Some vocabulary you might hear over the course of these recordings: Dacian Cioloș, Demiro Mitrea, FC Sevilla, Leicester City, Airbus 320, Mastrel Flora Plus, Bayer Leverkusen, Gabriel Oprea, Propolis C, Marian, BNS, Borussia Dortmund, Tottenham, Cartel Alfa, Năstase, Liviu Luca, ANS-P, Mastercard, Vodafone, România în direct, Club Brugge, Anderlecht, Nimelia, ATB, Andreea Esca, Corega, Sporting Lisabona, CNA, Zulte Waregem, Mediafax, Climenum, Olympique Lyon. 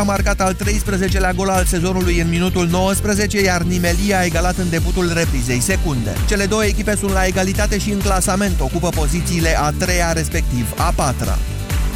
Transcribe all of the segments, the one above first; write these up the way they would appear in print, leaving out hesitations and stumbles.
A marcat al 13-lea gol al sezonului în minutul 19, iar Nimelia a egalat în debutul reprizei secunde. Cele două echipe sunt la egalitate și în clasament, ocupă pozițiile a 3-a, respectiv a 4-a.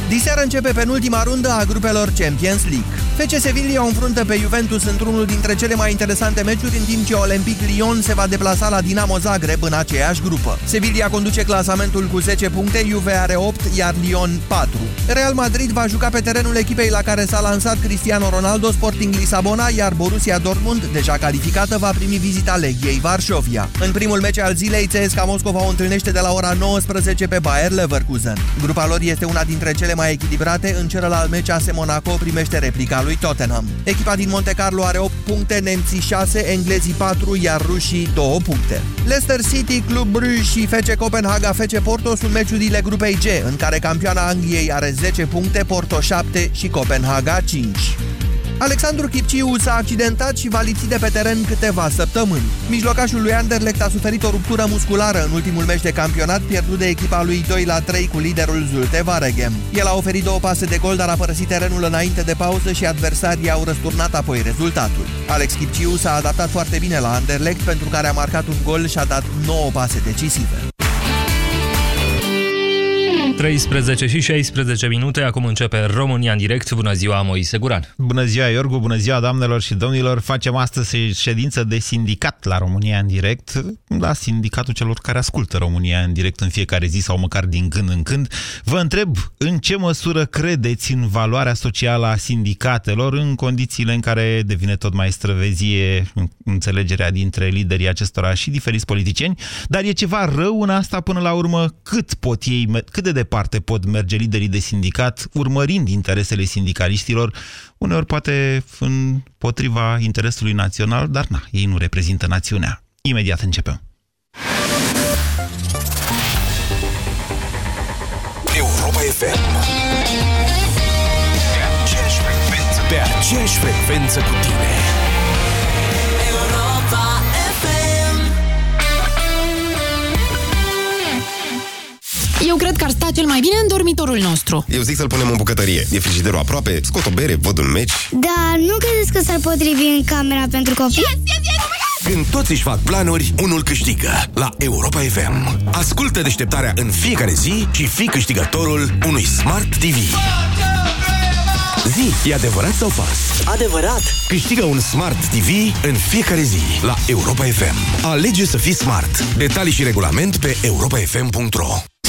Diseară începe penultima rundă a grupelor Champions League. FC Sevilla o înfruntă pe Juventus într-unul dintre cele mai interesante meciuri, în timp ce Olympique Lyon se va deplasa la Dinamo Zagreb în aceeași grupă. Sevilla conduce clasamentul cu 10 puncte, Juve are 8, iar Lyon 4. Real Madrid va juca pe terenul echipei la care s-a lansat Cristiano Ronaldo, Sporting Lisabona, iar Borussia Dortmund, deja calificată, va primi vizita Legiei Varsovia. În primul meci al zilei, CSKA Moscova o întâlnește de la ora 19 pe Bayer Leverkusen. Grupa lor este una dintre cele mai echilibrate, în celălalt meci AS Monaco primește replica lui Tottenham. Echipa din Monte Carlo are 8 puncte, nemții 6, englezii 4, iar rușii 2 puncte. Leicester City, Club Brugge și FC Copenhaga, FC Porto sunt meciurile grupei G, în care campioana Angliei are 10 puncte, Porto 7 și Copenhaga 5. Alexandru Chipciu s-a accidentat și va lipsi de pe teren câteva săptămâni. Mijlocașul lui Anderlecht a suferit o ruptură musculară în ultimul meci de campionat pierdut de echipa lui 2-3 cu liderul Zulte Waregem. El a oferit 2 pase de gol, dar a părăsit terenul înainte de pauză și adversarii au răsturnat apoi rezultatul. Alex Chipciu s-a adaptat foarte bine la Anderlecht, pentru care a marcat un gol și a dat 9 pase decisive. 13 și 16 minute, acum începe România în direct. Bună ziua, Moise Guran. Bună ziua, Iorgu, bună ziua, doamnelor și domnilor. Facem astăzi ședință de sindicat la România în direct, la sindicatul celor care ascultă România în direct în fiecare zi sau măcar din când în când. Vă întreb, în ce măsură credeți în valoarea socială a sindicatelor în condițiile în care devine tot mai străvezie înțelegerea dintre liderii acestora și diferiți politicieni? Dar e ceva rău în asta până la urmă? Cât pot ei, cât de departe pot merge liderii de sindicat, urmărind interesele sindicaliștilor, uneori poate împotriva interesului național, dar na, ei nu reprezintă națiunea. Imediat începem. Europa FM. Pe aceeași frecvență cu tine. Eu cred că ar sta cel mai bine în dormitorul nostru. Eu zic să-l punem în bucătărie. E frigiderul aproape, scot o bere, văd un meci. Dar nu credeți că s-ar potrivi în camera pentru copii? Yes! Când toți își fac planuri, unul câștigă. La Europa FM. Ascultă deșteptarea în fiecare zi și fii câștigătorul unui Smart TV. Zi, e adevărat sau fals? Adevărat! Câștigă un Smart TV în fiecare zi la Europa FM. Alege să fii smart. Detalii și regulament pe europafm.ro.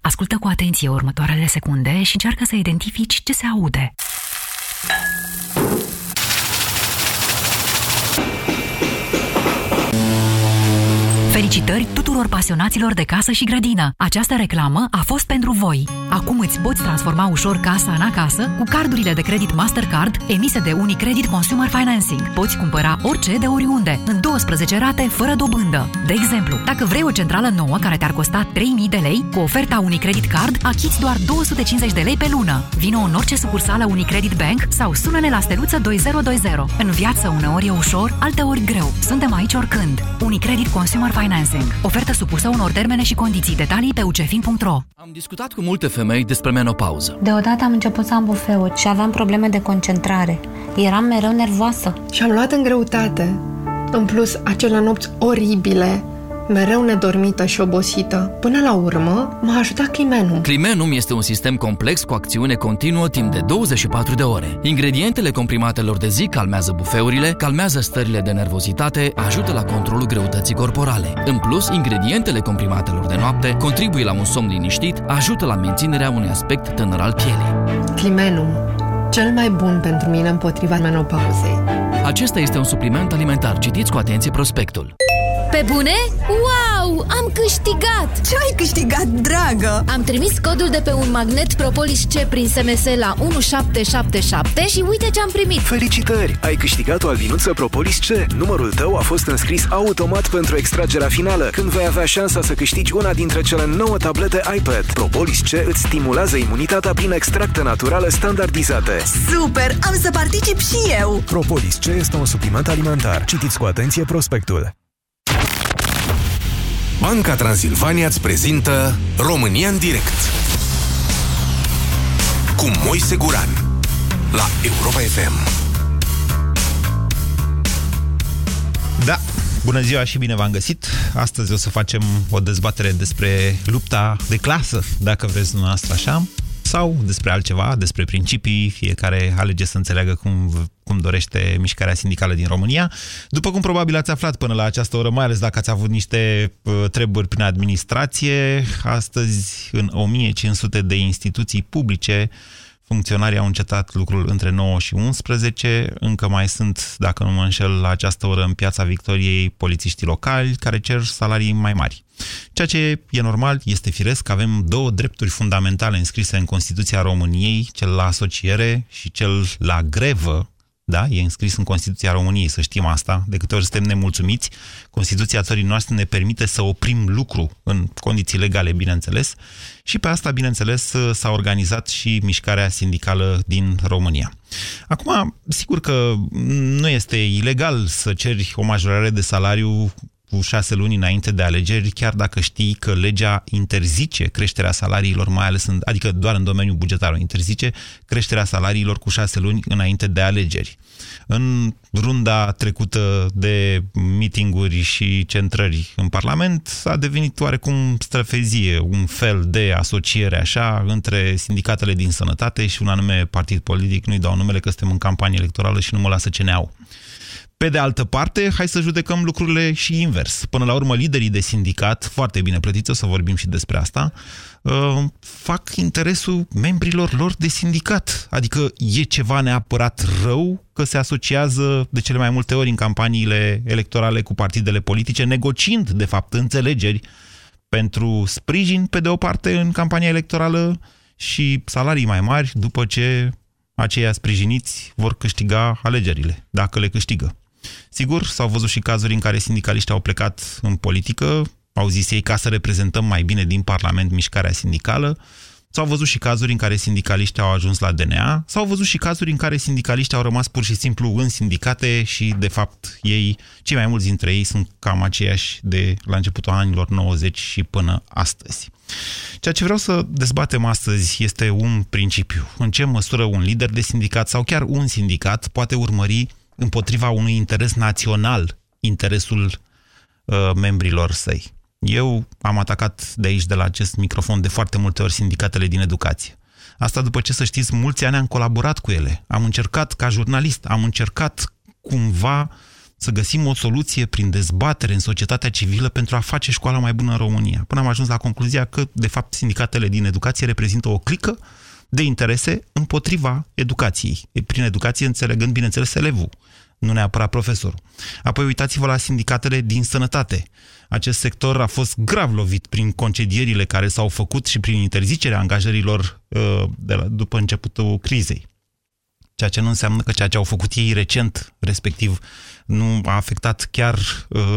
Ascultă cu atenție următoarele secunde și încearcă să identifici ce se aude. Felicitări tuturor pasionaților de casă și grădină! Această reclamă a fost pentru voi! Acum îți poți transforma ușor casa în acasă cu cardurile de credit Mastercard emise de Unicredit Consumer Financing. Poți cumpăra orice de oriunde, în 12 rate, fără dobândă. De exemplu, dacă vrei o centrală nouă care te-ar costa 3.000 de lei, cu oferta Unicredit Card achiți doar 250 de lei pe lună. Vino în orice sucursală Unicredit Bank sau sună-ne la steluță 2020. În viață uneori e ușor, alteori greu. Suntem aici oricând. Unicredit Consumer Financing. Ofertă supusă unor termene și condiții. Detalii pe ucefin.ro. Am discutat cu multe femei despre menopauză. Deodată am început să am bufeuri și aveam probleme de concentrare. Eram mereu nervoasă. Și am luat în greutate. În plus, acele nopți oribile, mereu nedormită și obosită. Până la urmă, m-a ajutat Climenum. Climenum este un sistem complex cu acțiune continuă timp de 24 de ore. Ingredientele comprimatelor de zi calmează bufeurile, calmează stările de nervozitate, ajută la controlul greutății corporale. În plus, ingredientele comprimatelor de noapte contribuie la un somn liniștit, ajută la menținerea unui aspect tânăr al pielei. Climenum, cel mai bun pentru mine împotriva menopauzei. Acesta este un supliment alimentar. Citiți cu atenție prospectul. Pe bune? Wow! Wow, am câștigat! Ce ai câștigat, dragă? Am trimis codul de pe un magnet Propolis C prin SMS la 1777 și uite ce am primit! Felicitări! Ai câștigat o albinuță Propolis C. Numărul tău a fost înscris automat pentru extragerea finală, când vei avea șansa să câștigi una dintre cele 9 tablete iPad. Propolis C îți stimulează imunitatea prin extracte naturale standardizate. Super! Am să particip și eu! Propolis C este un supliment alimentar. Citiți cu atenție prospectul. Banca Transilvania îți prezintă România în direct cu Moise Guran la Europa FM. Da, bună ziua și bine v-am găsit. Astăzi o să facem o dezbatere despre lupta de clasă, dacă vreți dumneavoastră așa, sau despre altceva, despre principii, fiecare alege să înțeleagă cum dorește mișcarea sindicală din România. După cum probabil ați aflat până la această oră, mai ales dacă ați avut niște treburi prin administrație, astăzi în 1500 de instituții publice funcționarii au încetat lucrul între 9 și 11, încă mai sunt, dacă nu mă înșel, la această oră în Piața Victoriei polițiștii locali care cer salarii mai mari. Ceea ce e normal, este firesc, avem două drepturi fundamentale înscrise în Constituția României, cel la asociere și cel la grevă. Da, e înscris în Constituția României, să știm asta, de câte ori suntem nemulțumiți. Constituția țării noastre ne permite să oprim lucru în condiții legale, bineînțeles, și pe asta, bineînțeles, s-a organizat și mișcarea sindicală din România. Acum, sigur că nu este ilegal să ceri o majorare de salariu cu 6 luni înainte de alegeri, chiar dacă știi că legea interzice creșterea salariilor, mai ales adică doar în domeniul bugetar, interzice creșterea salariilor cu 6 luni înainte de alegeri. În runda trecută de mitinguri și centrări în Parlament a devenit oarecum străfezie, un fel de asociere așa între sindicatele din sănătate și un anume partid politic, nu-i dau numele că suntem în campanie electorală și nu mă lasă CNA-ul. Pe de altă parte, hai să judecăm lucrurile și invers. Până la urmă, liderii de sindicat, foarte bine plătiți, o să vorbim și despre asta, fac interesul membrilor lor de sindicat. Adică e ceva neapărat rău că se asociază de cele mai multe ori în campaniile electorale cu partidele politice, negociind, de fapt, înțelegeri pentru sprijin, pe de o parte, în campania electorală și salarii mai mari după ce aceia sprijiniți vor câștiga alegerile, dacă le câștigă. Sigur, s-au văzut și cazuri în care sindicaliștii au plecat în politică, au zis ei ca să reprezentăm mai bine din Parlament mișcarea sindicală, s-au văzut și cazuri în care sindicaliștii au ajuns la DNA, s-au văzut și cazuri în care sindicaliștii au rămas pur și simplu în sindicate și, de fapt, ei, cei mai mulți dintre ei sunt cam aceiași de la începutul anilor 90 și până astăzi. Ceea ce vreau să dezbatem astăzi este un principiu. În ce măsură un lider de sindicat sau chiar un sindicat poate urmări împotriva unui interes național, interesul membrilor săi. Eu am atacat de aici, de la acest microfon, de foarte multe ori sindicatele din educație. Asta după ce, să știți, mulți ani am colaborat cu ele. Am încercat, ca jurnalist, am încercat cumva să găsim o soluție prin dezbatere în societatea civilă pentru a face școala mai bună în România. Până am ajuns la concluzia că, de fapt, sindicatele din educație reprezintă o clică de interese împotriva educației. Prin educație înțelegând, bineînțeles, elevul, nu neapărat profesorul. Apoi uitați-vă la sindicatele din sănătate. Acest sector a fost grav lovit prin concedierile care s-au făcut și prin interzicerea angajărilor după începutul crizei. Ceea ce nu înseamnă că ceea ce au făcut ei recent, respectiv, nu a afectat chiar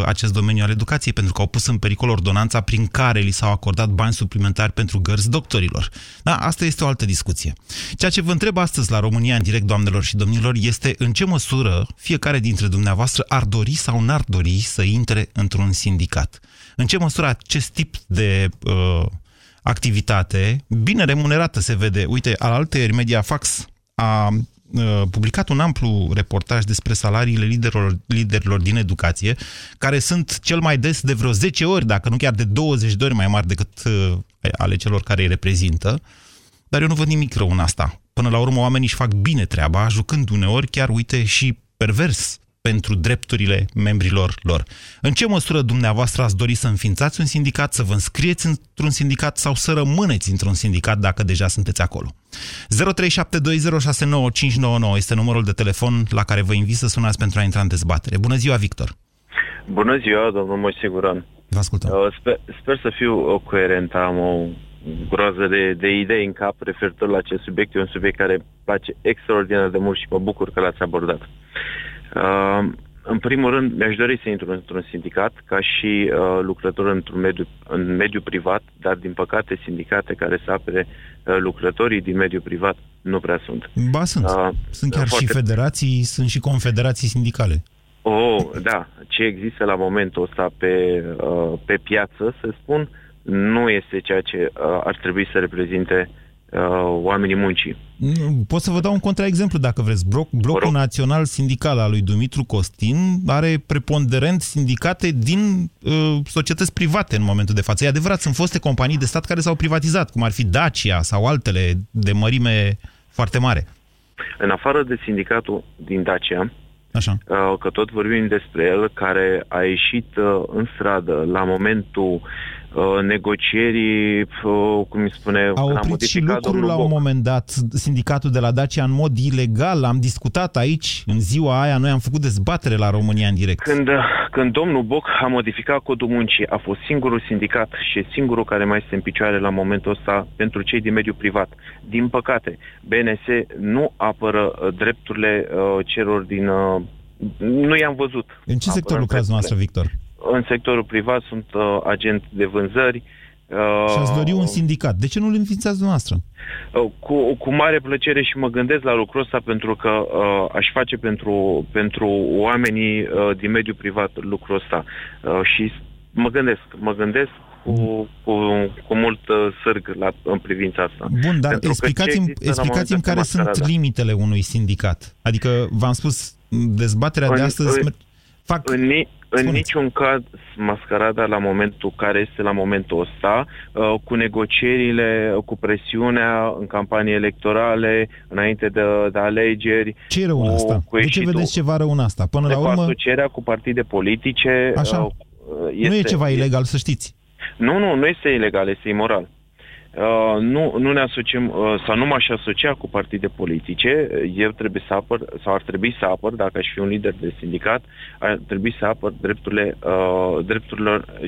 acest domeniu al educației, pentru că au pus în pericol ordonanța prin care li s-au acordat bani suplimentari pentru gărzi doctorilor. Da, asta este o altă discuție. Ceea ce vă întreb astăzi la România în direct, doamnelor și domnilor, este în ce măsură fiecare dintre dumneavoastră ar dori sau n-ar dori să intre într-un sindicat. În ce măsură acest tip de activitate, bine remunerată se vede, uite, alaltăieri Mediafax a publicat un amplu reportaj despre salariile liderilor din educație, care sunt cel mai des de vreo 10 ori, dacă nu chiar de 20 de ori mai mari decât ale celor care îi reprezintă. Dar eu nu văd nimic rău în asta. Până la urmă, oamenii își fac bine treaba, jucând uneori chiar, uite, și pervers pentru drepturile membrilor lor. În ce măsură dumneavoastră ați dori să înființați un sindicat, să vă înscrieți într-un sindicat sau să rămâneți într-un sindicat dacă deja sunteți acolo? 0372069599 este numărul de telefon la care vă invit să sunați pentru a intra în dezbatere. Bună ziua, Victor! Bună ziua, domnul Moise Guran! Vă ascultăm. Sper să fiu coerent, am o groază de idei în cap referitor la acest subiect. E un subiect care îmi place extraordinar de mult și mă bucur că l-ați abordat. În primul rând, mi-aș dori să intru într-un sindicat ca și lucrător în mediu privat, dar din păcate sindicate care să apere lucrătorii din mediul privat nu prea sunt. Ba, sunt. Sunt chiar și federații, sunt și confederații sindicale. Oh, da. Ce există la momentul ăsta pe piață, să spun, nu este ceea ce ar trebui să reprezinte oamenii muncii. Pot să vă dau un contraexemplu dacă vreți. Blocul Național Sindical al lui Dumitru Costin are preponderent sindicate din societăți private în momentul de față. E adevărat, sunt foste companii de stat care s-au privatizat, cum ar fi Dacia sau altele de mărime foarte mare. În afară de sindicatul din Dacia, așa, că tot vorbim despre el, care a ieșit în stradă la momentul negocierii, cum îi spune... A oprit și lucrul la un moment dat, sindicatul de la Dacia, în mod ilegal. Am discutat aici, în ziua aia, noi am făcut dezbatere la România în direct. Când domnul Boc a modificat codul muncii, a fost singurul sindicat și singurul care mai este în picioare la momentul ăsta pentru cei din mediul privat. Din păcate, BNS nu apără drepturile celor din... Nu i-am văzut. În ce sector lucrați noastră, Victor? În sectorul privat sunt agent de vânzări. Și-ați dori un sindicat. De ce nu-l înființați dumneavoastră? Cu mare plăcere și mă gândesc la lucrul ăsta, pentru că aș face pentru oamenii din mediul privat lucrul ăsta. Și mă gândesc cu mult sârg în privința asta. Bun, dar explicați-mi care sunt limitele unui sindicat. Adică, v-am spus, dezbaterea de astăzi... În niciun caz mascarada la momentul care este la momentul ăsta, cu negocierile, cu presiunea în campanii electorale, înainte de alegeri. Ce e rău în asta? De ce vedeți ceva rău în asta? Până la urmă... Cu asocierea cu partide politice... Așa. Nu e ceva ilegal, să știți. Nu este ilegal, este imoral. Nu ne asociem, sau nu m-aș asocia cu partide politice. Eu trebuie să apăr, sau ar trebui să apăr, dacă aș fi un lider de sindicat, ar trebui să apăr drepturile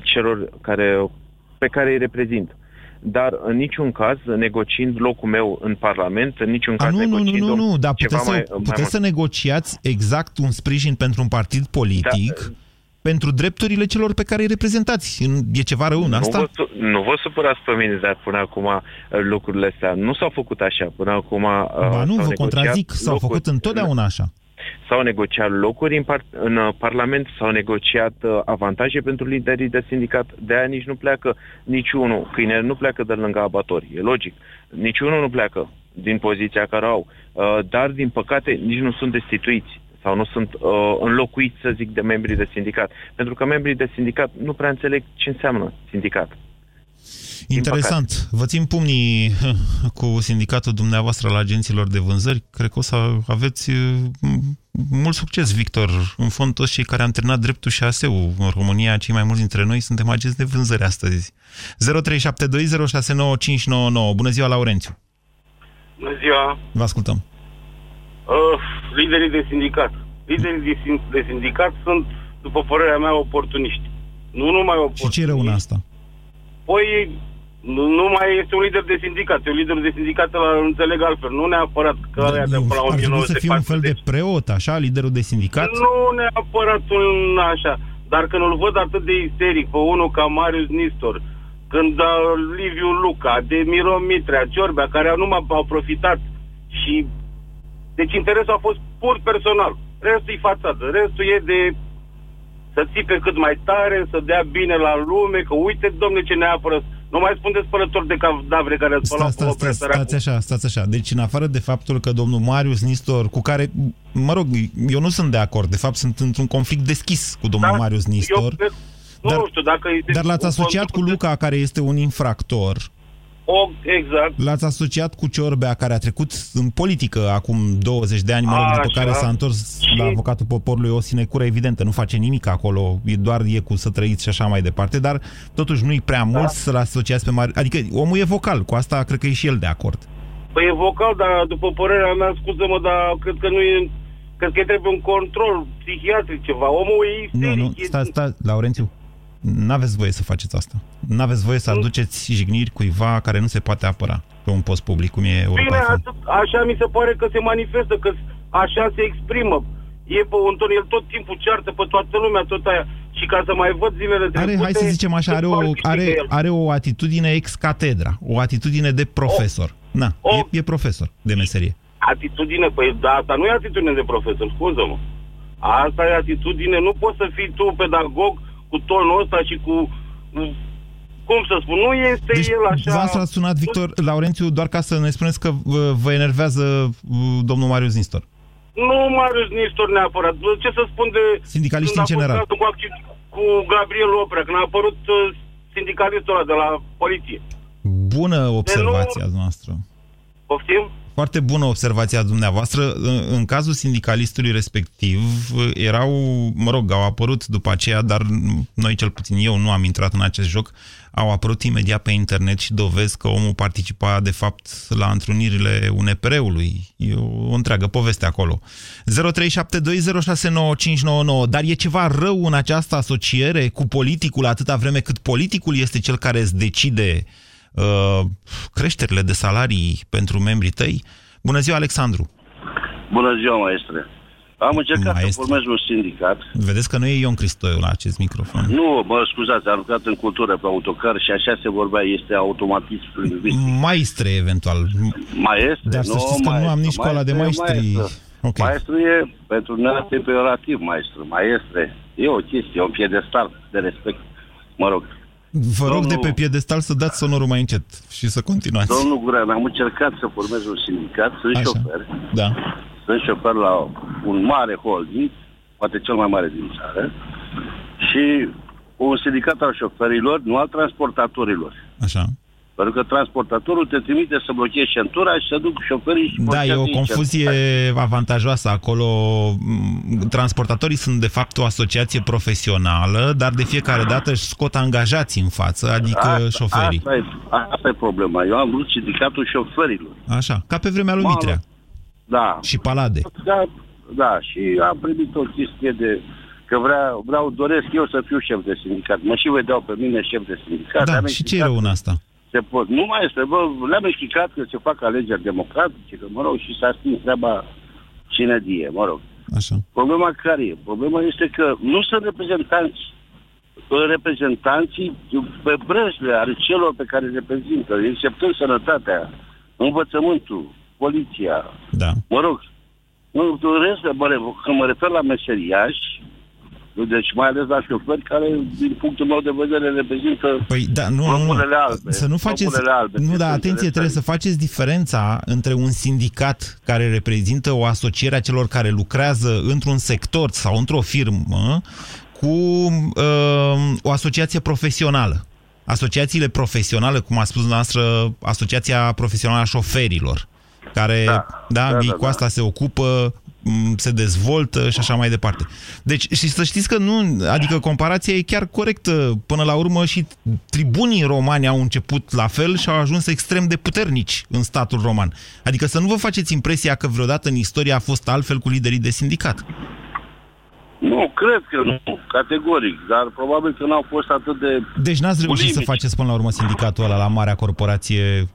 celor pe care îi reprezint. Dar în niciun caz, negociind locul meu în Parlament, în niciun caz negociind... Nu, dar puteți să negociați exact un sprijin pentru un partid politic... Da. Pentru drepturile celor pe care îi reprezentați. E ceva rău în asta? Nu vă supărați pe mine, dar până acum lucrurile astea nu s-au făcut așa. Până acum... Ba nu, vă contrazic, s-au făcut întotdeauna așa. S-au negociat locuri în Parlament, s-au negociat avantaje pentru liderii de sindicat. De-aia nici nu pleacă niciunul. Câinele nu pleacă de lângă abatori, e logic. Niciunul nu pleacă din poziția care au. Dar, din păcate, nici nu sunt destituiți sau nu sunt înlocuiți, să zic, de membrii de sindicat. Pentru că membrii de sindicat nu prea înțeleg ce înseamnă sindicat. Interesant. Vă țin pumnii cu sindicatul dumneavoastră al agenților de vânzări. Cred că o să aveți mult succes, Victor. În fond, toți cei care am terminat dreptul și ASE-ul în România, cei mai mulți dintre noi, suntem agenți de vânzări astăzi. 0372069599. Bună ziua, Laurențiu! Bună ziua! Vă ascultăm! Liderii de sindicat. Liderii de sindicat sunt, după părerea mea, oportuniști. Nu numai oportuniști. Și ce e rău în asta? Păi, nu mai este un lider de sindicat. E un lider de sindicat, îl înțeleg altfel. Nu neapărat că are adevărat la 1940. Ar trebui să fie un fel de preot, așa, liderul de sindicat? Nu neapărat un așa. Dar când îl văd atât de isteric pe unul ca Marius Nistor, când Liviu Luca, Demiro Mitrea, Ciorbea, care numai au profitat și... Deci interesul a fost pur personal. Restul e fațadă. Restul e de să țipe cât mai tare, să dea bine la lume, că uite, domne, ce ne apără. Nu mai spun de spălători de cadavre care a spălat pe oprea săracu. Stați așa. Deci, în afară de faptul că domnul Marius Nistor, cu care, mă rog, eu nu sunt de acord. De fapt, sunt într-un conflict deschis cu domnul Marius Nistor. Dar l-ați asociat cu Luca, care este un infractor. Exact. L-ați asociat cu Ciorbea, care a trecut în politică acum 20 de ani, după care s-a întors la avocatul poporului, o sinecură evidentă, nu face nimic acolo, doar e cu să trăiți și așa mai departe, dar totuși nu-i prea mult să-l asociați pe mare... Adică omul e vocal, cu asta cred că e și el de acord. Păi e vocal, dar după părerea mea, scuză-mă, dar cred că nu e... Cred că trebuie un control psihiatric ceva, omul e isteric. Nu, Laurențiu. N-aveți voie să faceți asta. N-aveți voie să aduceți jigniri cuiva care nu se poate apăra pe un post public, cum e Europa FM. Bine, așa mi se pare că se manifestă, că așa se exprimă. E pe un ton, el tot timpul ceartă pe toată lumea, tot aia. Și ca să mai văd zilele trecute... Are, hai să zicem așa, are o atitudine ex-catedra, o atitudine de profesor. E profesor de meserie. Atitudine, păi da, asta nu e atitudine de profesor, scuză-mă. Asta e atitudine, nu poți să fii tu pedagog cu tonul ăsta și cu... Cum să spun, nu este deci el așa... V-ați sunat, Victor Laurențiu, doar ca să ne spuneți că vă enervează domnul Marius Nistor. Nu Marius Nistor neapărat. Ce să spun de... Sindicaliști în general. Cu Gabriel Oprea, când a apărut sindicalistul ăla de la poliție. Bună observația noastră. Poftim? Foarte bună observația dumneavoastră. În cazul sindicalistului respectiv erau, mă rog, au apărut după aceea, dar noi, cel puțin eu, nu am intrat în acest joc, au apărut imediat pe internet și dovezi că omul participa, de fapt, la întrunirile UNPR-ului. E o întreagă poveste acolo. 0372069599. Dar e ceva rău în această asociere cu politicul atâta vreme cât politicul este cel care îți decide creșterile de salarii pentru membrii tăi? Bună ziua, Alexandru! Bună ziua, maestre! Am încercat să formez un sindicat. Vedeți că nu e Ion Cristoiu la acest microfon. Nu, mă scuzați, am lucrat în cultură pe autocar și așa se vorbea, este automatism. Maestre, eventual. Maestre? Dar să știți că nu am nici școala de maestri. Okay. Maestru e, pentru noi, e peorativ, maestru. Maestre, e o chestie, un piedestal de respect. Mă rog. Vă rog de pe piedestal să dați sonorul mai încet și să continuați. Domnul Guran, am încercat să formez un sindicat, sunt șofer. Da. Sunt șofer la un mare holding, poate cel mai mare din țară, și un sindicat al șoferilor, nu al transportatorilor. Așa. Pentru că transportatorul te trimite să blochezi centura și să duc șoferii și... Da, e o confuzie avantajoasă acolo. Transportatorii sunt de fapt o asociație profesională, dar de fiecare dată își scot angajații în față, adică șoferii. Asta e problema. Eu am vrut sindicatul șoferilor. Așa, ca pe vremea lui Mitrea. Da. Și Palade. Da, și am primit o chestie de... că doresc eu să fiu șef de sindicat. Mă și vedeau pe mine șef de sindicat. Da, și ce e rău în asta? Nu mai este, le-am explicat că se fac alegeri democratice, că, mă rog, și s-a stins treaba cine die, mă rog. Așa. Problema care e? Problema este că nu sunt reprezentanții pe brăjle ale celor pe care reprezintă, exceptând sănătatea, învățământul, poliția, da. Mă rog, când mă refer la meseriași, deci mai ales la șoferi care, din punctul meu de vedere, reprezintă propunele albe. Să nu faceți... Nu, dar atenție, trebuie să faceți diferența între un sindicat care reprezintă o asociere a celor care lucrează într-un sector sau într-o firmă cu o asociație profesională. Asociațiile profesionale, cum a spus noastră, Asociația Profesională a Șoferilor, care cu asta se ocupă, se dezvoltă și așa mai departe. Deci, și să știți că nu, adică comparația e chiar corectă. Până la urmă și tribunii romani au început la fel și au ajuns extrem de puternici în statul roman. Adică să nu vă faceți impresia că vreodată în istorie a fost altfel cu liderii de sindicat. Nu, cred că nu, categoric, dar probabil că n-au fost atât de... Deci n-ați reușit să faceți până la urmă sindicatul ăla la marea corporație?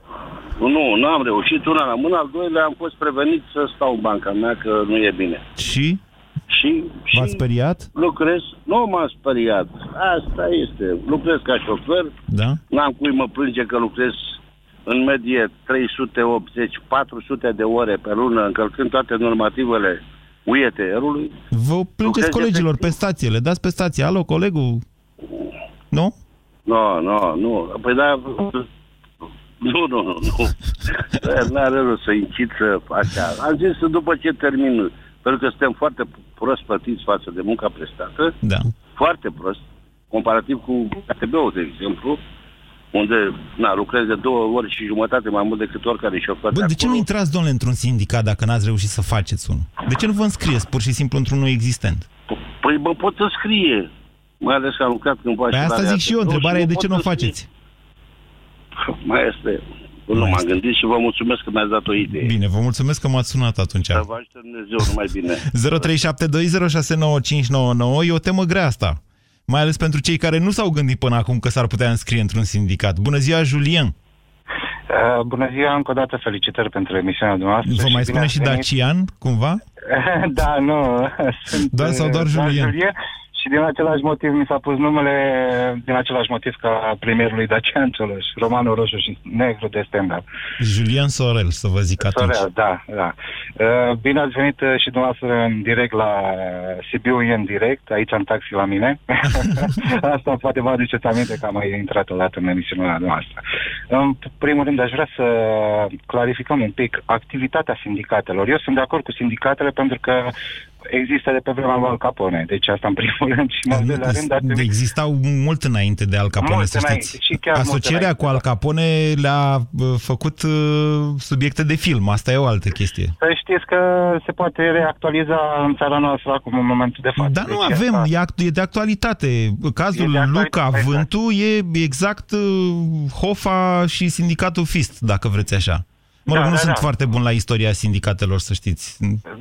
Nu, n-am reușit, una la mână, al doilea am fost prevenit să stau în banca mea, că nu e bine. Și? Și v-ați speriat? Lucrez, nu m-am speriat, asta este, lucrez ca șofer, da? N-am cui mă plânge că lucrez în medie 380-400 de ore pe lună, încălcând toate normativele UETR-ului. Vă plângeți colegilor pe stație, le dați pe stație, alo, colegul, nu? Nu, păi da... Nu. N-are rost să incit așa. Am zis că după ce termin, pentru că suntem foarte prost plătiți față de munca prestată, da. Foarte prost, comparativ cu ATB-ul, de exemplu, unde lucrez de 2 ori și jumătate mai mult decât oricare șofer. De ce nu intrați, domnule, într-un sindicat dacă n-ați reușit să faceți unul? De ce nu vă înscrieți pur și simplu într-unul existent? Păi mă pot înscrie, mai ales că am lucrat cândva. Păi asta zic și eu, întrebarea e de ce nu o faceți? Maestre, nu m-am gândit și vă mulțumesc că mi-ați dat o idee. Bine, vă mulțumesc că m-ați sunat atunci. Să vă ajute Dumnezeu, numai bine. 0372069599, e o temă grea asta. mai ales pentru cei care nu s-au gândit până acum că s-ar putea înscrie într-un sindicat. Bună ziua, Julien! Bună ziua, încă o dată felicitări pentru emisiunea dumneavoastră. Vă mai spune și dacian, cumva? Da, nu. Da, sau doar Julien? Și din același motiv mi s-a pus numele, din același motiv ca premierului dacian Cioloș, romanul roșu și negru de stand-up. Julien Sorel, să vă zic atunci. Sorel, da, da. Bine ați venit și dumneavoastră în direct la Sibiu, în direct, aici în taxi la mine. Asta poate vă aduceți aminte că am mai intrat o dată în emisiunea noastră. În primul rând, aș vrea să clarificăm un pic activitatea sindicatelor. Eu sunt de acord cu sindicatele pentru că există de pe vremea lui Al Capone, deci asta în primul rând și în doilea rând. Existau mult înainte de Al Capone, să știți. Asocierea cu Al Capone le-a făcut subiecte de film, asta e o altă chestie. Să știți că se poate reactualiza în țara noastră acum, în momentul de față. Dar nu avem, e de actualitate. Cazul Luca Vântu e exact Hofa și sindicatul FIST, dacă vreți așa. Mă rog, nu sunt foarte bun la istoria sindicatelor, să știți.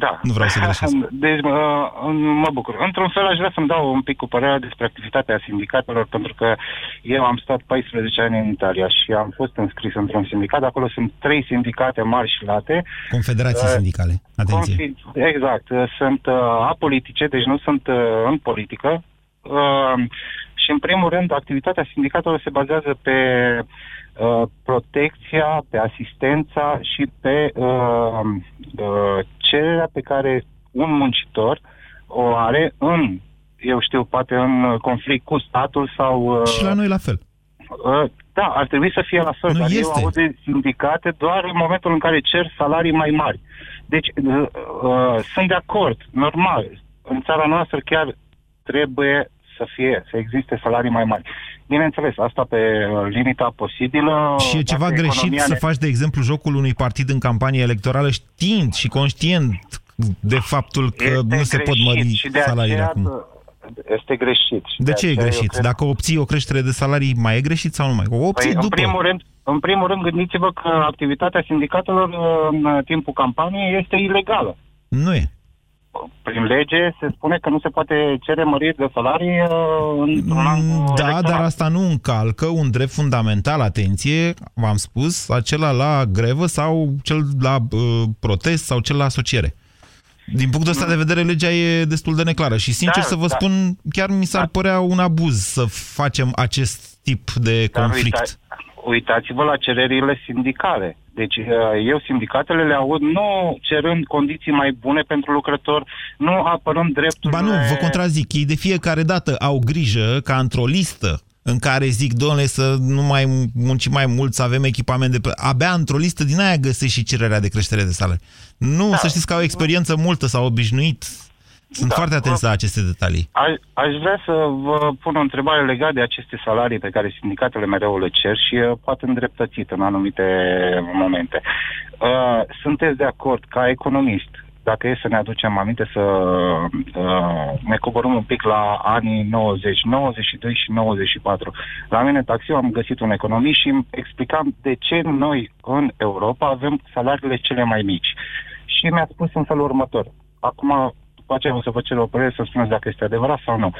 Da. Nu vreau să greșesc. Deci, mă bucur. Într-un fel, aș vrea să-mi dau un pic cu părerea despre activitatea sindicatelor, pentru că eu am stat 14 ani în Italia și am fost înscris într-un sindicat. Acolo sunt 3 sindicate mari și late. Confederații sindicale. Atenție. Exact. Sunt apolitice, deci nu sunt în politică. Și, în primul rând, activitatea sindicatelor se bazează pe protecția, pe asistența și pe cererea pe care un muncitor o are în, eu știu, poate în conflict cu statul sau... și la noi la fel. Da, ar trebui să fie la fel, nu dar este. Eu aud de sindicate doar în momentul în care cer salarii mai mari. Deci, sunt de acord, normal, în țara noastră chiar trebuie să existe salarii mai mari. Bineînțeles, asta pe limita posibilă. Și e ceva greșit să faci, de exemplu, jocul unui partid în campanie electorală știind și conștient de faptul că nu se pot mări salariile acum. Este greșit. De ce e greșit? Dacă obții o creștere de salarii, mai e greșit sau nu mai? O obții după. În primul rând, gândiți-vă că activitatea sindicatelor în timpul campaniei este ilegală. Nu e. Prin lege se spune că nu se poate cere măriri de salarii într-un an electoral. Dar asta nu încalcă un drept fundamental, atenție, v-am spus, acela la grevă sau cel la protest sau cel la asociere. Din punctul ăsta de vedere, legea e destul de neclară și, sincer, să vă spun, chiar mi s-ar părea un abuz să facem acest tip de conflict. Uitați-vă la cererile sindicale. Deci eu sindicatele le aud nu cerând condiții mai bune pentru lucrător, nu apărând drepturile... Ba nu, vă contrazic, ei de fiecare dată au grijă ca într-o listă în care zic, domnule, să nu mai muncim mai mult, să avem echipament de... Abia într-o listă din aia găsești și cererea de creștere de salarii. Nu, da. Să știți că au experiență multă, s-au obișnuit... Sunt foarte atenți la aceste detalii. Aș vrea să vă pun o întrebare legată de aceste salarii pe care sindicatele mereu le cer și poate îndreptățit în anumite momente. Sunteți de acord ca economist, dacă e să ne aducem aminte, să ne coborâm un pic la anii 90, 92 și 94. La mine, taxiul, am găsit un economist și îmi explicam de ce noi în Europa avem salariile cele mai mici. Și mi-a spus în felul următor. Acum... după aceea o să vă cer o părere să-mi spuneți dacă este adevărat sau nu.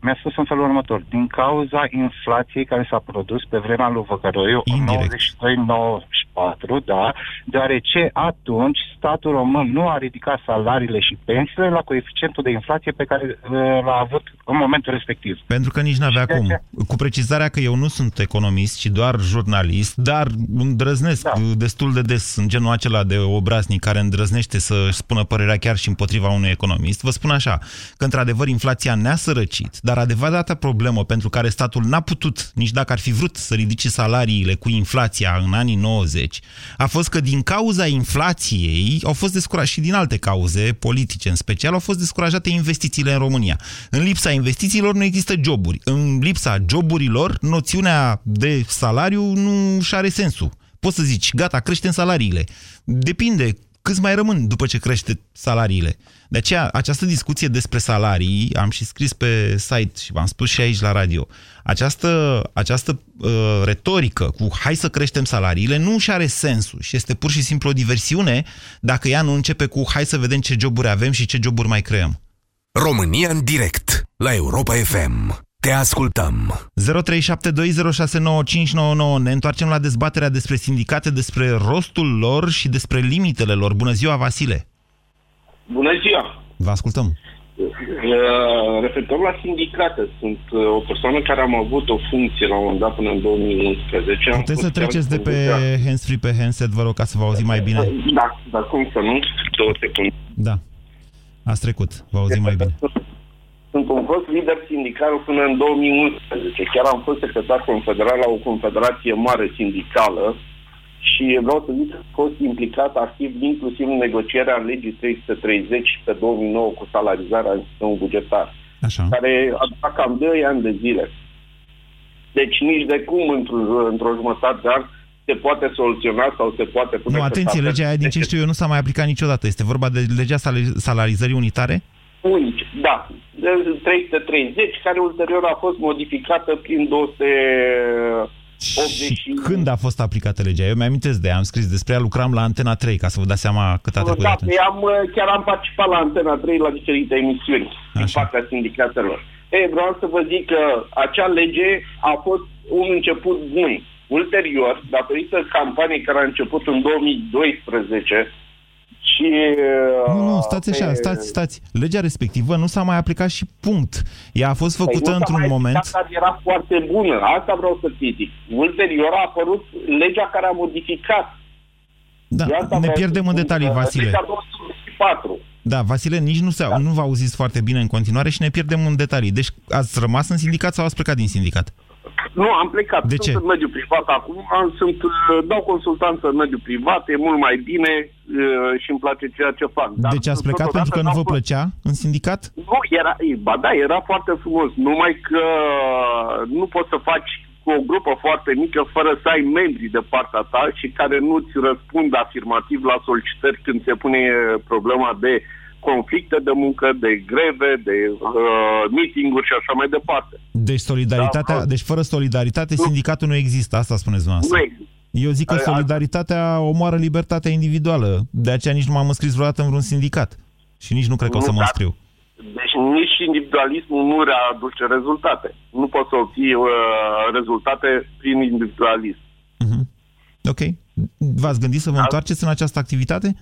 Mi-a spus în felul următor. Din cauza inflației care s-a produs pe vremea lui Văcăroiu în 92-94, da, deoarece atunci statul român nu a ridicat salariile și pensiile la coeficientul de inflație pe care l-a avut în momentul respectiv. Pentru că nici n-avea cum. Cu precizarea că eu nu sunt economist, ci doar jurnalist, dar îndrăznesc destul de des în genul acela de obraznic care îndrăznește să-și spună părerea chiar și împotriva unui economist. Vă spun așa, că într-adevăr inflația ne-a sărăcit, dar adevărata problemă pentru care statul n-a putut, nici dacă ar fi vrut, să ridice salariile cu inflația în anii 90, a fost că din cauza inflației au fost descurajate, și din alte cauze politice în special, au fost descurajate investițiile în România. În lipsa investițiilor nu există joburi. În lipsa joburilor, noțiunea de salariu nu și are sensul. Poți să zici, gata, creștem salariile. Depinde câți mai rămân după ce crește salariile. De aceea, această discuție despre salarii, am și scris pe site și v-am spus și aici la radio, această retorică cu hai să creștem salariile nu și are sensul și este pur și simplu o diversiune dacă ea nu începe cu hai să vedem ce joburi avem și ce joburi mai creăm. România în direct. la Europa FM. Te ascultăm. 0372069599. Ne întoarcem la dezbaterea despre sindicate, despre rostul lor și despre limitele lor. Bună ziua, Vasile! Bună ziua! Vă ascultăm. Referitor la sindicate, sunt o persoană care am avut o funcție la un moment dat până în 2011. Puteți să treceți de pe hands-free pe handset, vă rog, ca să vă auzim mai bine. Da, dar cum să nu? 2 secunde. Da, ați trecut, vă auzim mai bine. Sunt un fost lider sindical până în 2011. Chiar am fost secretar confederal la o confederație mare sindicală și vreau să zic că am fost implicat activ inclusiv în negocierea legii 330 pe 2009 cu salarizarea în sistemul bugetar, care a dat cam 2 ani de zile. Deci nici de cum într-o jumătate de an se poate soluționa sau se poate pune... Nu, atenție, legea aia, din ce știu eu, nu s-a mai aplicat niciodată. Este vorba de legea salarizării unitare? Unici, da. 330, care ulterior a fost modificată prin 280. Și când a fost aplicată legea? Eu mi-amintesc de ea, am scris despre ea, lucram la Antena 3, ca să vă dați seama cât a trecut de atunci. Chiar am participat la Antena 3 la diferite emisiuni din partea sindicatelor. Ei, vreau să vă zic că acea lege a fost un început bun. Ulterior, datorită campaniei care a început în 2012, și, nu, stați așa, stați. Legea respectivă nu s-a mai aplicat și punct. Ea a fost făcută într-un moment... Era foarte bună, asta vreau să zic. Ulterior a apărut legea care a modificat. Da, ne pierdem în detalii, Vasile. Legea 24. Da, Vasile, nici nu v-au zis foarte bine în continuare și ne pierdem în detalii. Deci ați rămas în sindicat sau ați plecat din sindicat? Nu, am plecat. De ce? Sunt în mediul privat acum, dau consultanță în mediul privat, e mult mai bine și îmi place ceea ce fac. Dar deci ați plecat pentru că nu vă plăcea în sindicat? Nu, era foarte frumos, numai că nu poți să faci cu o grupă foarte mică fără să ai membri de partea ta și care nu-ți răspund afirmativ la solicitări când se pune problema de conflicte de muncă, de greve, de meeting-uri și așa mai departe. Deci solidaritatea, deci fără solidaritate sindicatul nu există, asta spuneți dumneavoastră. Eu zic că solidaritatea omoară libertatea individuală, de aceea nici nu m-am înscris vreodată în vreun sindicat și nici nu cred că o să mă înscriu. Deci nici individualismul nu aduce rezultate. Nu poți să obții rezultate prin individualism. Ok. V-ați gândit să vă întoarceți în această activitate?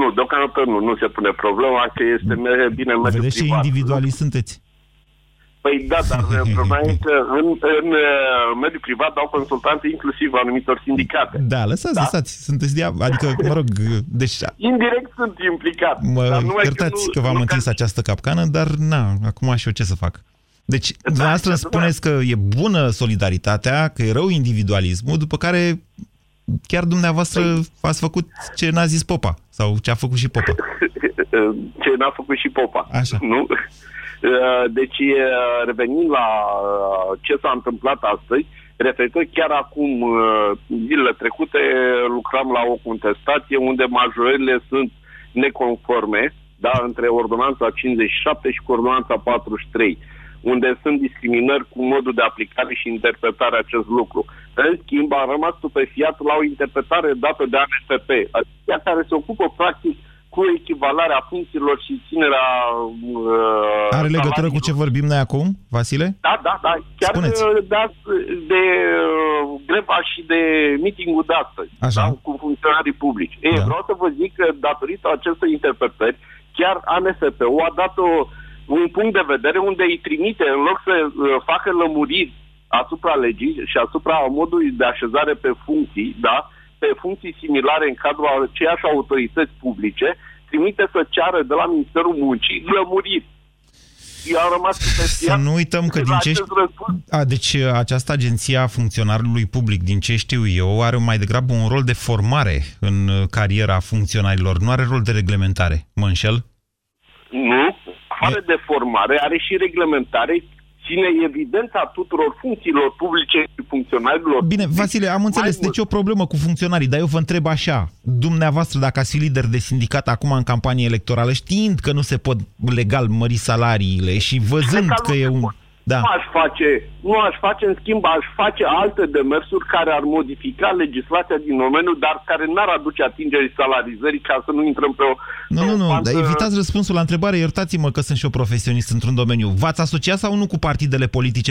Nu, deocamdată nu se pune problema, că este bine în mediul privat. Vedeți ce individualii sunteți? Păi da, dar problema e că în mediul privat dau consultanțe inclusiv anumitor sindicate. Da, lăsați, sunteți adică, mă rog, deci... Indirect sunt implicat. Mă iertați că v-am întins această capcană, dar acum am și eu ce să fac. Deci, dumneavoastră îmi spuneți că e bună solidaritatea, că e rău individualismul, după care... Chiar dumneavoastră ați făcut ce n-a zis Popa, sau ce a făcut și Popa. Ce n-a făcut și Popa. Așa. Nu? Deci, revenind la ce s-a întâmplat astăzi, referitor chiar acum, zilele trecute, lucram la o contestație unde majorările sunt neconforme, între ordonanța 57 și ordonanța 43. Unde sunt discriminări cu modul de aplicare și interpretare acest lucru. În schimb, am rămas stupefiat la o interpretare dată de ANS-P, aceea care se ocupă practic cu echivalarea funcțiilor și ținerea... Are legătură cu ce vorbim noi acum, Vasile? Da. Chiar de greva și de meeting-ul de astăzi, cu funcționarii publici. Vreau să vă zic că datorită acestei interpretări, chiar ANS-P-ul a dat un punct de vedere unde îi trimite, în loc să facă lămuriri asupra legii și asupra modului de așezare pe funcții, pe funcții similare în cadrul aceiași autorități publice, trimite să ceară de la Ministerul Muncii lămuriri. Să nu uităm că din ce deci această agenție a funcționarului public, din ce știu eu, are mai degrabă un rol de formare în cariera funcționarilor, nu are rol de reglementare. Mă înșel? Nu. Afară de formare, are și reglementare, ține evidența tuturor funcțiilor publice și funcționarilor. Bine, Vasile, am înțeles. Deci e o problemă cu funcționarii, dar eu vă întreb așa. Dumneavoastră, dacă ați fi lider de sindicat acum în campanie electorală, știind că nu se pot legal mări salariile și văzând că e un... Da. Nu aș face, în schimb, aș face alte demersuri care ar modifica legislația din domeniu, dar care n-ar aduce atingerii salarizării, ca să nu intrăm pe o... Nu, dar evitați răspunsul la întrebare, iertați-mă că sunt și eu profesionist într-un domeniu. V-ați asociat sau nu cu partidele politice,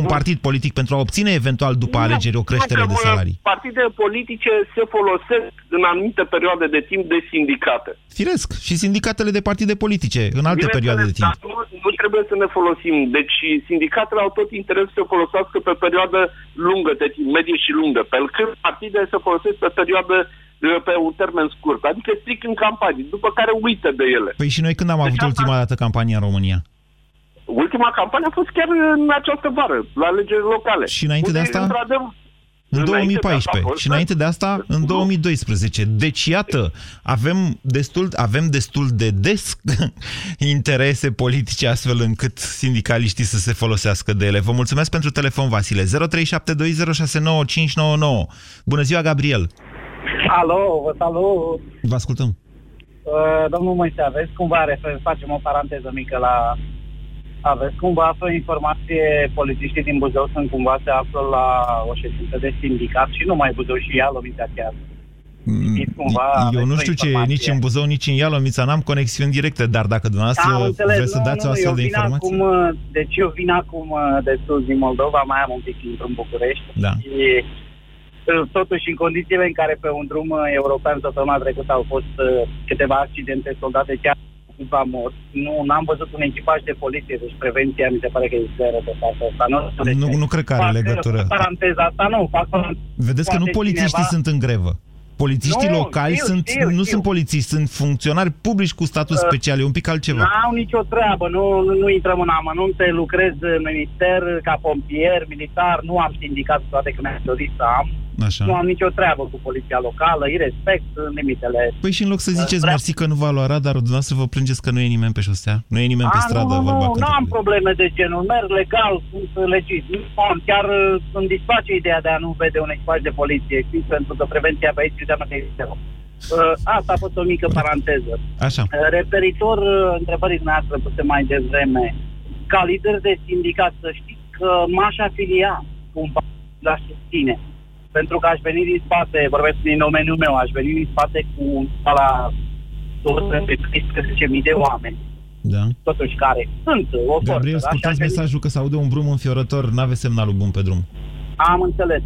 un partid politic, pentru a obține eventual după alegeri o creștere de salarii? Partidele politice se folosesc în anumite perioade de timp de sindicate. Firesc, și sindicatele de partide politice, în alte perioade de timp. Dar nu trebuie să ne folosim. Deci sindicatele au tot interesul să folosească pe perioadă lungă, deci medie și lungă, pe când partidele se folosesc pe un termen scurt, adică strict în campanii, după care uită de ele. Păi și noi când am avut ultima dată campanie în România? Ultima campanie a fost chiar în această vară, la alegerile locale. Și înainte de asta? În 2014 și înainte de asta în 2012. Deci iată, avem destul de des interese politice astfel încât sindicaliștii să se folosească de ele. Vă mulțumesc pentru telefon, Vasile. 0372069599. Bună ziua, Gabriel. Alo, vă salut. Vă ascultăm. Domnul Moise, aveți cumva, facem o paranteză mică la... Aveți cumva o informație, polițiștii din Buzău sunt cumva, se află la o ședință de sindicat și numai Buzău și Ialomița chiar. Eu nu știu ce e nici în Buzău, nici în Ialomița, n-am conexiuni directe, dar dacă dumneavoastră vreți să dați o astfel de informație. Deci eu vin acum de sus din Moldova, mai am un pic într-un București. Da. Și totuși în condițiile în care pe un drum european săptămâna trecută au fost câteva accidente, soldate chiar mort. N-am văzut un echipaj de poliție, deci prevenția mi se pare că e zero pe partea asta. Nu cred că are legătură. Paranteza asta nu. Vedeți că nu polițiștii sunt în grevă. Polițiștii locali sunt polițiști, sunt funcționari publici cu statut special, e un pic altceva. N-au nicio treabă, nu intrăm în amănunte, lucrez în minister, ca pompier, militar, nu am sindicat, toate că mi-am dorit să am. Așa. Nu am nicio treabă cu poliția locală, îi respect în limitele... Păi și în loc să ziceți mersi că nu v-a luat radar, dumneavoastră vă plângeți că nu e nimeni pe șosea, nu e nimeni pe stradă. Nu am probleme de genul, merg legal, sunt legit. Chiar îmi disface ideea de a nu vede un echipaj de poliție, pentru că prevenția pe aici înseamnă că e zero. Asta a fost o mică paranteză. Așa. Referitor întrebării noastre puse mai devreme, ca lider de sindicat, să știți că m-aș afilia cumva la susține. Pentru că aș veni din spate, vorbesc din domeniul meu, aș veni din spate cu la 230.000 de oameni. Da. Totuși care sunt o forță. Gabriel, scurtați mesajul că se aude un brum înfiorător, n-aveți semnalul bun pe drum. Am înțeles.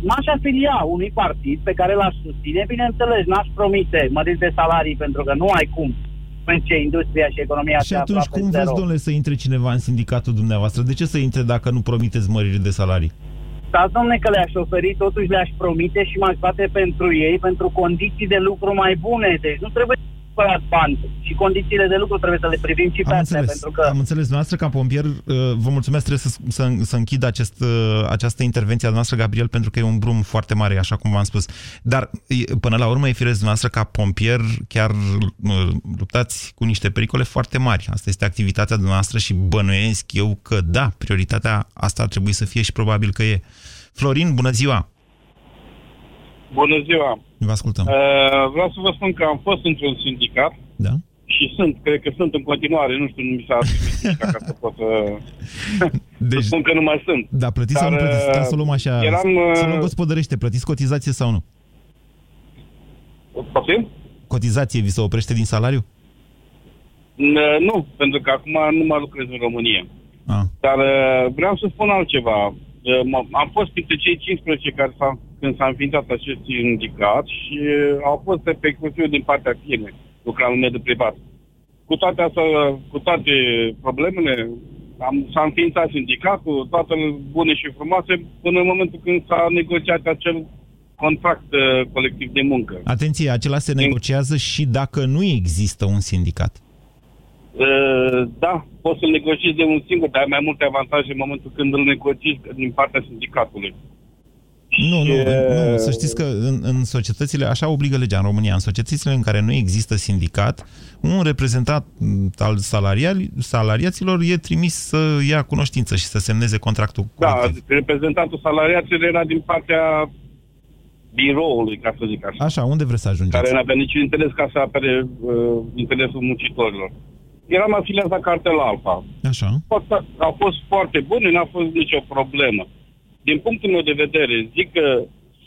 M-aș afilia unui partid pe care l-aș susține, bineînțeles, n-aș promite măriri de salarii, pentru că nu ai cum. Industria și economia. Și atunci cum vreți, domnule, să intre cineva în sindicatul dumneavoastră? De ce să intre dacă nu promiteți măriri de salarii? Stați, domne, că le-aș oferi, totuși le-aș promite și m-aș bate pentru ei, pentru condiții de lucru mai bune. Deci nu trebuie să cumpărați bani și condițiile de lucru trebuie să le privim și pe astea. Pentru că... Am înțeles, dumneavoastră, ca pompier, vă mulțumesc, trebuie să închid această intervenție a dumneavoastră, Gabriel, pentru că e un brum foarte mare, așa cum v-am spus. Dar, până la urmă, e firesc, dumneavoastră, ca pompier, chiar luptați cu niște pericole foarte mari. Asta este activitatea dumneavoastră și bănuiesc eu că, da, prioritatea asta ar trebui să fie și probabil că e. Florin, bună ziua! Bună ziua! Vă ascultăm. Vreau să vă spun că am fost într-un sindicat, da? Și cred că sunt în continuare, nu știu, nu mi s-a atribuit ca să pot deci, să spun că nu mai sunt. Da, plătiți sau nu plătiți? Trebuie să luăm așa, să nu gospodărește, plătiți cotizație sau nu? Poftim? Cotizație vi se oprește din salariu? Nu, pentru că acum nu mai lucrez în România. Ah. Dar vreau să spun altceva. Am fost printre cei 15 care când s-a înființat acest sindicat și au fost repercusiuni din partea firmei, lucram în mediul privat. Cu toate problemele, s-a înființat sindicatul, toate bune și frumoase, până în momentul când s-a negociat acel contract colectiv de muncă. Atenție, acela se negociază și dacă nu există un sindicat. Da, poți să-l negociezi de un singur, dar ai mai multe avantaje în momentul când îl negociezi din partea sindicatului. Nu, să știți că în societățile, așa obligă legea în România, în societățile în care nu există sindicat, un reprezentant al salariaților e trimis să ia cunoștință și să semneze contractul colectiv. Da, reprezentantul salariaților era din partea biroului, ca să zic așa. Așa, unde vreți să ajungeți? Care n-avea niciun interes ca să apere interesul muncitorilor. eram afiliat la Cartel Alfa. Așa. A fost foarte bun, n-a fost nicio problemă. Din punctul meu de vedere, zic că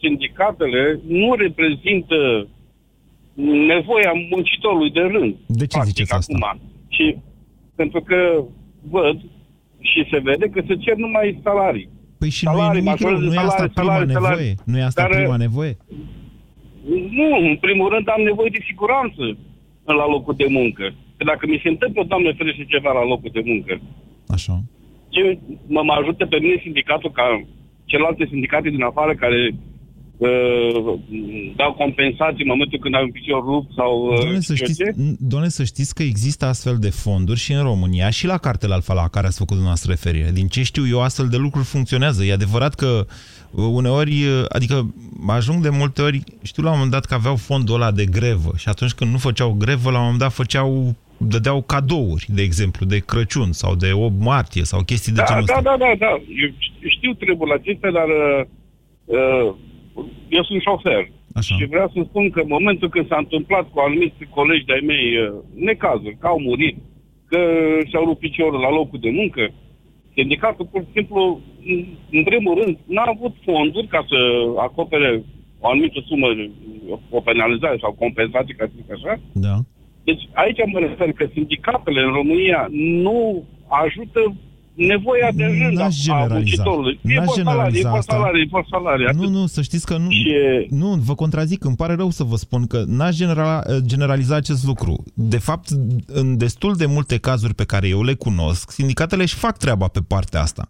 sindicatele nu reprezintă nevoia muncitorului de rând. De ce ziceți asta? Acum. Și pentru că văd și se vede că se cer numai salarii. Păi și salarii, nu e asta prima nevoie? Nu e asta prima nevoie? Nu, în primul rând am nevoie de siguranță la locul de muncă. Că dacă mi se întâmplă, Doamne ferește, ceva la locul de muncă. Așa. Ce mă ajută pe mine sindicatul ca celelalte sindicate din afară care dau compensații în momentul când ai un picior rupt sau... Doamne, să știți că există astfel de fonduri și în România și la Cartel Alfa la care ați făcut dumneavoastră referire. Din ce știu eu, astfel de lucruri funcționează. E adevărat că uneori, adică ajung de multe ori, știu la un moment dat că aveau fondul ăla de grevă și atunci când nu făceau grevă, la un moment dat dădeau cadouri, de exemplu, de Crăciun sau de 8 martie sau chestii de genul ăsta. Da. Eu știu treburile acestea, dar eu sunt șofer. Așa. Și vreau să spun că în momentul când s-a întâmplat cu anumiți colegi de-ai mei necazuri, că au murit, că și-au rupt piciorul la locul de muncă, sindicatul, pur și simplu, în primul rând, n-a avut fonduri ca să acopere o anumită sumă, o penalizare sau compensație, ca să zic așa. Da. Deci aici mă refer că sindicatele în România nu ajută nevoia de rând a muncitorului. E pe salarii. Nu, să știți că nu, e... nu, vă contrazic, îmi pare rău să vă spun că n-aș generaliza acest lucru. De fapt, în destul de multe cazuri pe care eu le cunosc, sindicatele își fac treaba pe partea asta.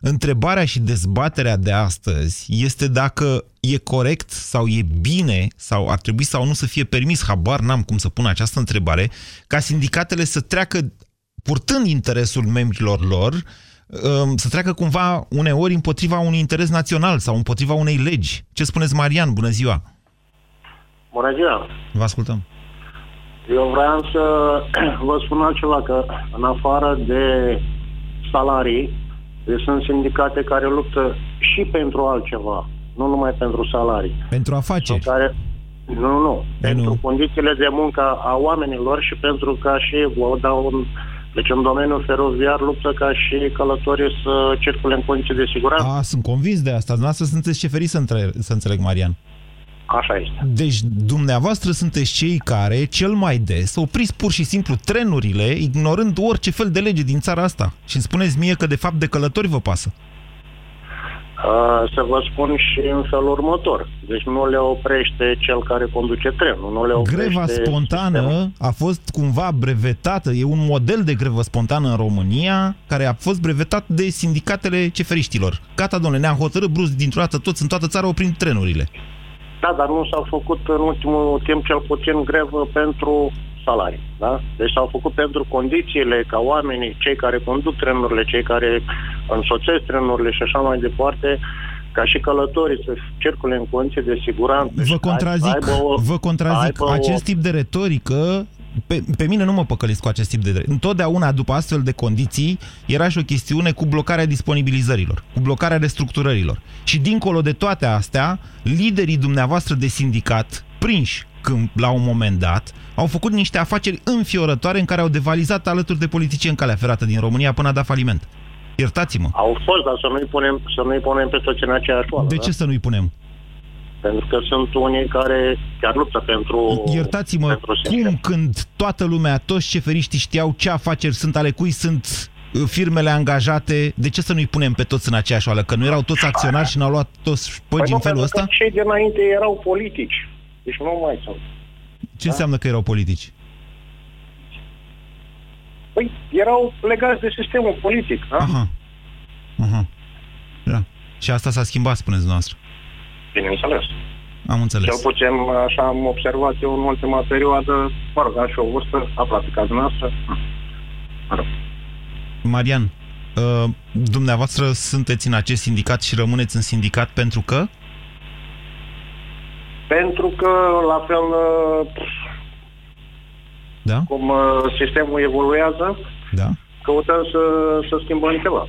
Întrebarea și dezbaterea de astăzi este dacă e corect sau e bine sau ar trebui sau nu să fie permis, habar n-am cum să pun această întrebare, ca sindicatele să treacă purtând interesul membrilor lor, să treacă cumva uneori împotriva unui interes național sau împotriva unei legi. Ce spuneți, Marian? Bună ziua! Bună ziua! Vă ascultăm! Eu vreau să vă spun altceva, că în afară de salarii, sunt sindicate care luptă și pentru altceva, nu numai pentru salarii. Pentru afaceri. Nu. Pentru condițiile de muncă a oamenilor și pentru ca și deci în domeniul feroviar luptă ca și călătorii să circule în condiții de siguranță. Sunt convins de asta. Dumneavoastră sunteți ceferiți să înțeleg, Marian. Așa este. Deci dumneavoastră sunteți cei care cel mai des opriți pur și simplu trenurile, ignorând orice fel de lege din țara asta. Și îmi spuneți mie că de fapt de călători vă pasă. Să vă spun și în felul următor. Deci nu le oprește cel care conduce trenul. Nu le oprește greva spontană sistemul. A fost cumva brevetată. E un model de grevă spontană în România care a fost brevetat de sindicatele ceferiștilor. Gata, domnule, ne-am hotărât brusc dintr-o dată toți în toată țara oprim trenurile. Da, dar nu s-au făcut în ultimul timp cel puțin grevă pentru salarii, da? Deci s-au făcut pentru condițiile ca oamenii, cei care conduc trenurile, cei care însoțesc trenurile și așa mai departe, ca și călătorii să circule în condiții de siguranță. Vă contrazic. Acest tip de retorică, pe mine nu mă păcălesc cu acest tip de retorică. Întotdeauna, după astfel de condiții, era și o chestiune cu blocarea disponibilizărilor, cu blocarea restructurărilor. Și dincolo de toate astea, liderii dumneavoastră de sindicat, prinși când, la un moment dat, au făcut niște afaceri înfiorătoare în care au devalizat alături de politicieni calea ferată din România până a dat faliment. Iertați-mă. Au fost, dar să nu-i punem pe toți în aceeași oală. De ce să nu-i punem? Pentru că sunt unii care chiar luptă pentru... Iertați-mă, cum când toată lumea, toți ceferiștii știau ce afaceri sunt, ale cui sunt firmele angajate, de ce să nu-i punem pe toți în aceeași oală? Că nu erau toți acționari și n-au luat toți șpăgi în felul ăsta? Cei dinainte erau politici. Deci nu mai sunt. Ce înseamnă că erau politici? Păi, erau legați de sistemul politic, da? Aha. Da. Și asta s-a schimbat, spuneți dumneavoastră. Bineînțeles. Am înțeles. Cel puțin, așa am observat eu în ultima perioadă, mă rog, așa o vârstă, aproape ca dumneavoastră. Marian, dumneavoastră sunteți în acest sindicat și rămâneți în sindicat pentru că? Pentru că, la fel, da? Cum sistemul evoluează, da? Căutăm să schimbăm ceva.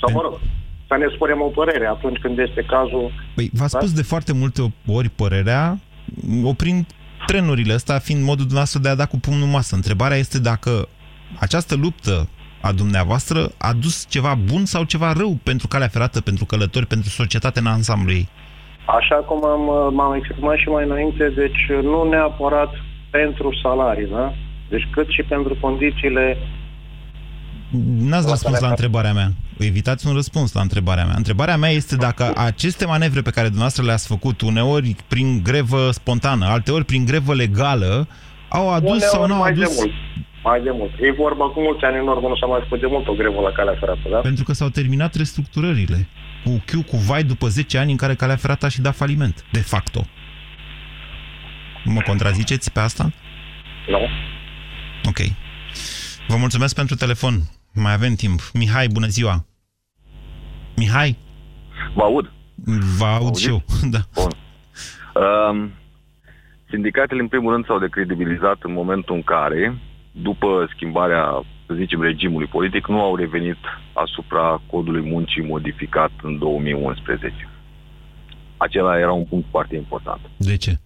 Sau, mă rog, să ne spunem o părere atunci când este cazul... Păi, v-a spus de foarte multe ori părerea, oprind trenurile astea, fiind modul dumneavoastră de a da cu pumnul în masă. Întrebarea este dacă această luptă a dumneavoastră a dus ceva bun sau ceva rău pentru calea ferată, pentru călători, pentru societatea în ansamblu ei? Așa cum m-am exprimat și mai înainte, deci nu neapărat pentru salarii, da? Deci cât și pentru condițiile... N-ați răspuns la întrebarea mea. Evitați un răspuns la întrebarea mea. Întrebarea mea este dacă aceste manevre pe care dumneavoastră le-ați făcut, uneori prin grevă spontană, alteori prin grevă legală, au adus uneori sau nu au adus... Mai de mult. E vorba cu mulți ani în urmă, nu s-a mai făcut de mult o grevă la calea ferată, da? Pentru că s-au terminat restructurările. Cu vai după 10 ani în care calea ferată a și dat faliment. De facto. Nu mă contraziceți pe asta? Nu. Ok. Vă mulțumesc pentru telefon. Mai avem timp. Mihai, bună ziua! Mihai? Vă aud. Vă aud și eu, da. Bun. Sindicatele, în primul rând, s-au decredibilizat în momentul în care, după schimbarea, să zicem, regimului politic, nu au revenit asupra codului muncii modificat în 2011. Acela era un punct foarte important. De ce?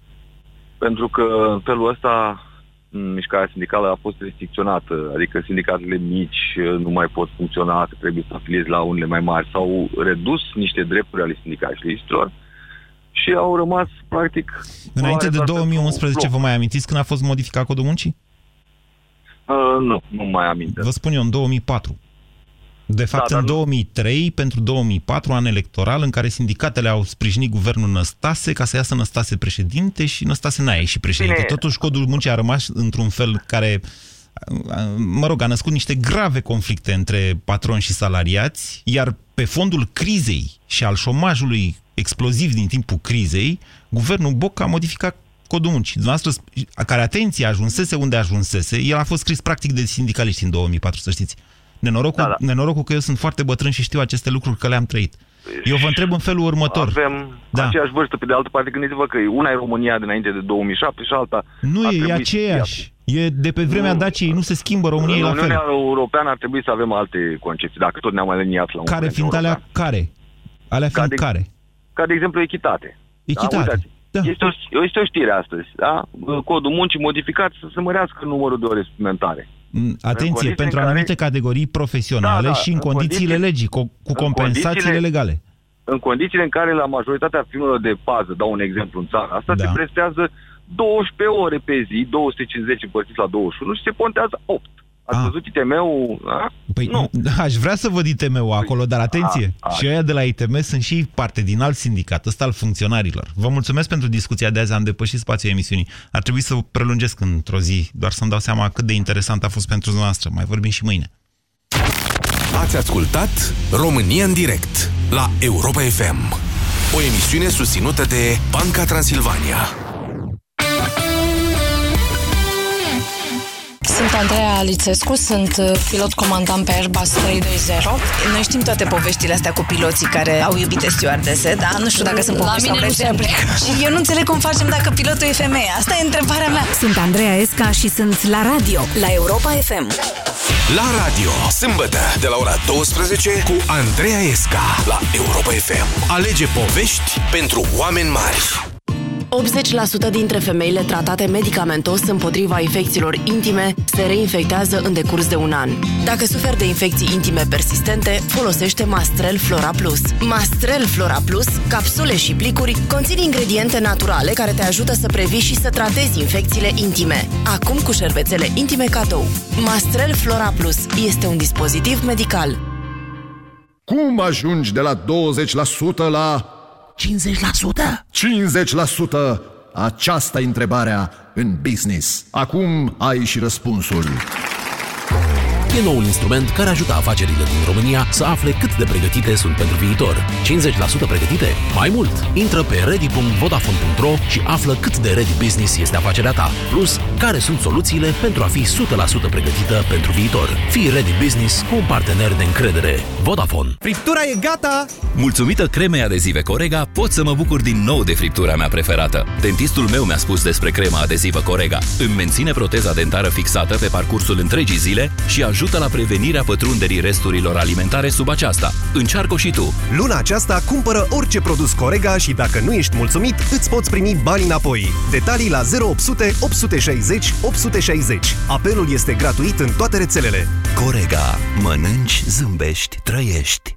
Pentru că, în felul ăsta, mișcarea sindicală a fost restricționată, adică sindicatele mici nu mai pot funcționa, trebuie să afiliezi la unele mai mari, s-au redus niște drepturi ale sindicaliștilor și au rămas, practic... Înainte de 2011, vă mai amintiți când a fost modificat codul muncii? Nu mai amintesc. Vă spun eu, în 2004. De fapt, în 2003, pentru 2004, an electoral, în care sindicatele au sprijinit guvernul Năstase ca să iasă Năstase președinte și Năstase n-a ieșit președinte. Bine. Totuși, codul muncii a rămas într-un fel care, mă rog, a născut niște grave conflicte între patroni și salariați, iar pe fondul crizei și al șomajului exploziv din timpul crizei, guvernul Boc a modificat codul muncii. Dumneavoastră, care, atenție, ajunsese unde ajunsese, el a fost scris practic de sindicaliști în 2004, să știți. Nenorocul că eu sunt foarte bătrân și știu aceste lucruri, că le-am trăit. Eu vă întreb în felul următor. Avem aceeași vârstă, pe de altă parte, gândiți-vă că una e România dinainte de 2007 și alta... Nu e aceeași. E de pe vremea Daciei, nu se schimbă România la fel. În Uniunea Europeană ar trebui să avem alte concepții, dacă tot ne-am aliniat la un... Care fiind alea care? Alea fiind care? Ca de exemplu echitate. Echitate. Da. Este o știre astăzi, da? Codul muncii modificat să se mărească numărul de ore suplimentare. Atenție, pentru anumite categorii profesionale și în condițiile legii, cu compensațiile legale. În condițiile în care la majoritatea firmelor de pază, dau un exemplu în țara asta, se prestează 12 ore pe zi, 250 împărțit la 21 și se pontează 8. Ați văzut ITM-ul? Păi nu. Aș vrea să văd ITM-ul acolo, dar atenție, și aia de la ITM sunt și parte din alt sindicat, ăsta al funcționarilor. Vă mulțumesc pentru discuția de azi, am depășit spațiul emisiunii. Ar trebui să o prelungesc într-o zi, doar să-mi dau seama cât de interesant a fost pentru noastră. Mai vorbim și mâine. Ați ascultat România în direct la Europa FM, o emisiune susținută de Banca Transilvania. Sunt Andreea Alițescu, sunt pilot comandant pe Airbus 320. Noi știm toate poveștile astea cu piloții care au iubite stewardese, dar nu știu dacă sunt povești sau exemple. Și eu nu înțeleg cum facem dacă pilotul e femeie. Asta e întrebarea mea. Sunt Andreea Esca și sunt la radio, la Europa FM. La radio, sâmbătă, de la ora 12, cu Andreea Esca, la Europa FM. Alege povești pentru oameni mari. 80% dintre femeile tratate medicamentos împotriva infecțiilor intime se reinfectează în decurs de un an. Dacă suferi de infecții intime persistente, folosește Mastrel Flora Plus. Mastrel Flora Plus, capsule și plicuri, conțin ingrediente naturale care te ajută să previi și să tratezi infecțiile intime. Acum cu șervețele intime cadou. Mastrel Flora Plus este un dispozitiv medical. Cum ajungi de la 20% la... 50%? 50%! Aceasta e întrebarea în business. Acum ai și răspunsul. E noul instrument care ajută afacerile din România să afle cât de pregătite sunt pentru viitor. 50% pregătite? Mai mult! Intră pe ready.vodafone.ro și află cât de ready business este afacerea ta. Plus, care sunt soluțiile pentru a fi 100% pregătită pentru viitor. Fii ready business cu un partener de încredere. Vodafone. Friptura e gata! Mulțumită cremei adezive Corega, pot să mă bucur din nou de friptura mea preferată. Dentistul meu mi-a spus despre crema adezivă Corega. Îmi menține proteza dentară fixată pe parcursul întregii zile și ajută ajută la prevenirea pătrunderii resturilor alimentare sub aceasta. Încearcă și tu! Luna aceasta cumpără orice produs Corega și dacă nu ești mulțumit, îți poți primi bani înapoi. Detalii la 0800 860 860. Apelul este gratuit în toate rețelele. Corega. Mănânci, zâmbești, trăiești.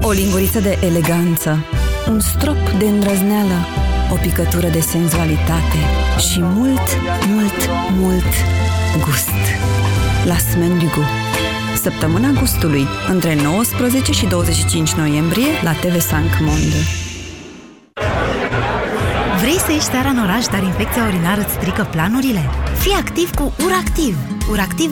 O linguriță de eleganță, un strop de îndrăzneală, o picătură de senzualitate și mult, mult, mult gust. La Smendigu. Săptămâna gustului, între 19 și 25 noiembrie, la TV Sank Monde. Vrei să ieși seara în oraș, dar infecția urinară îți strică planurile? Fii activ cu URACTIV! URACTIV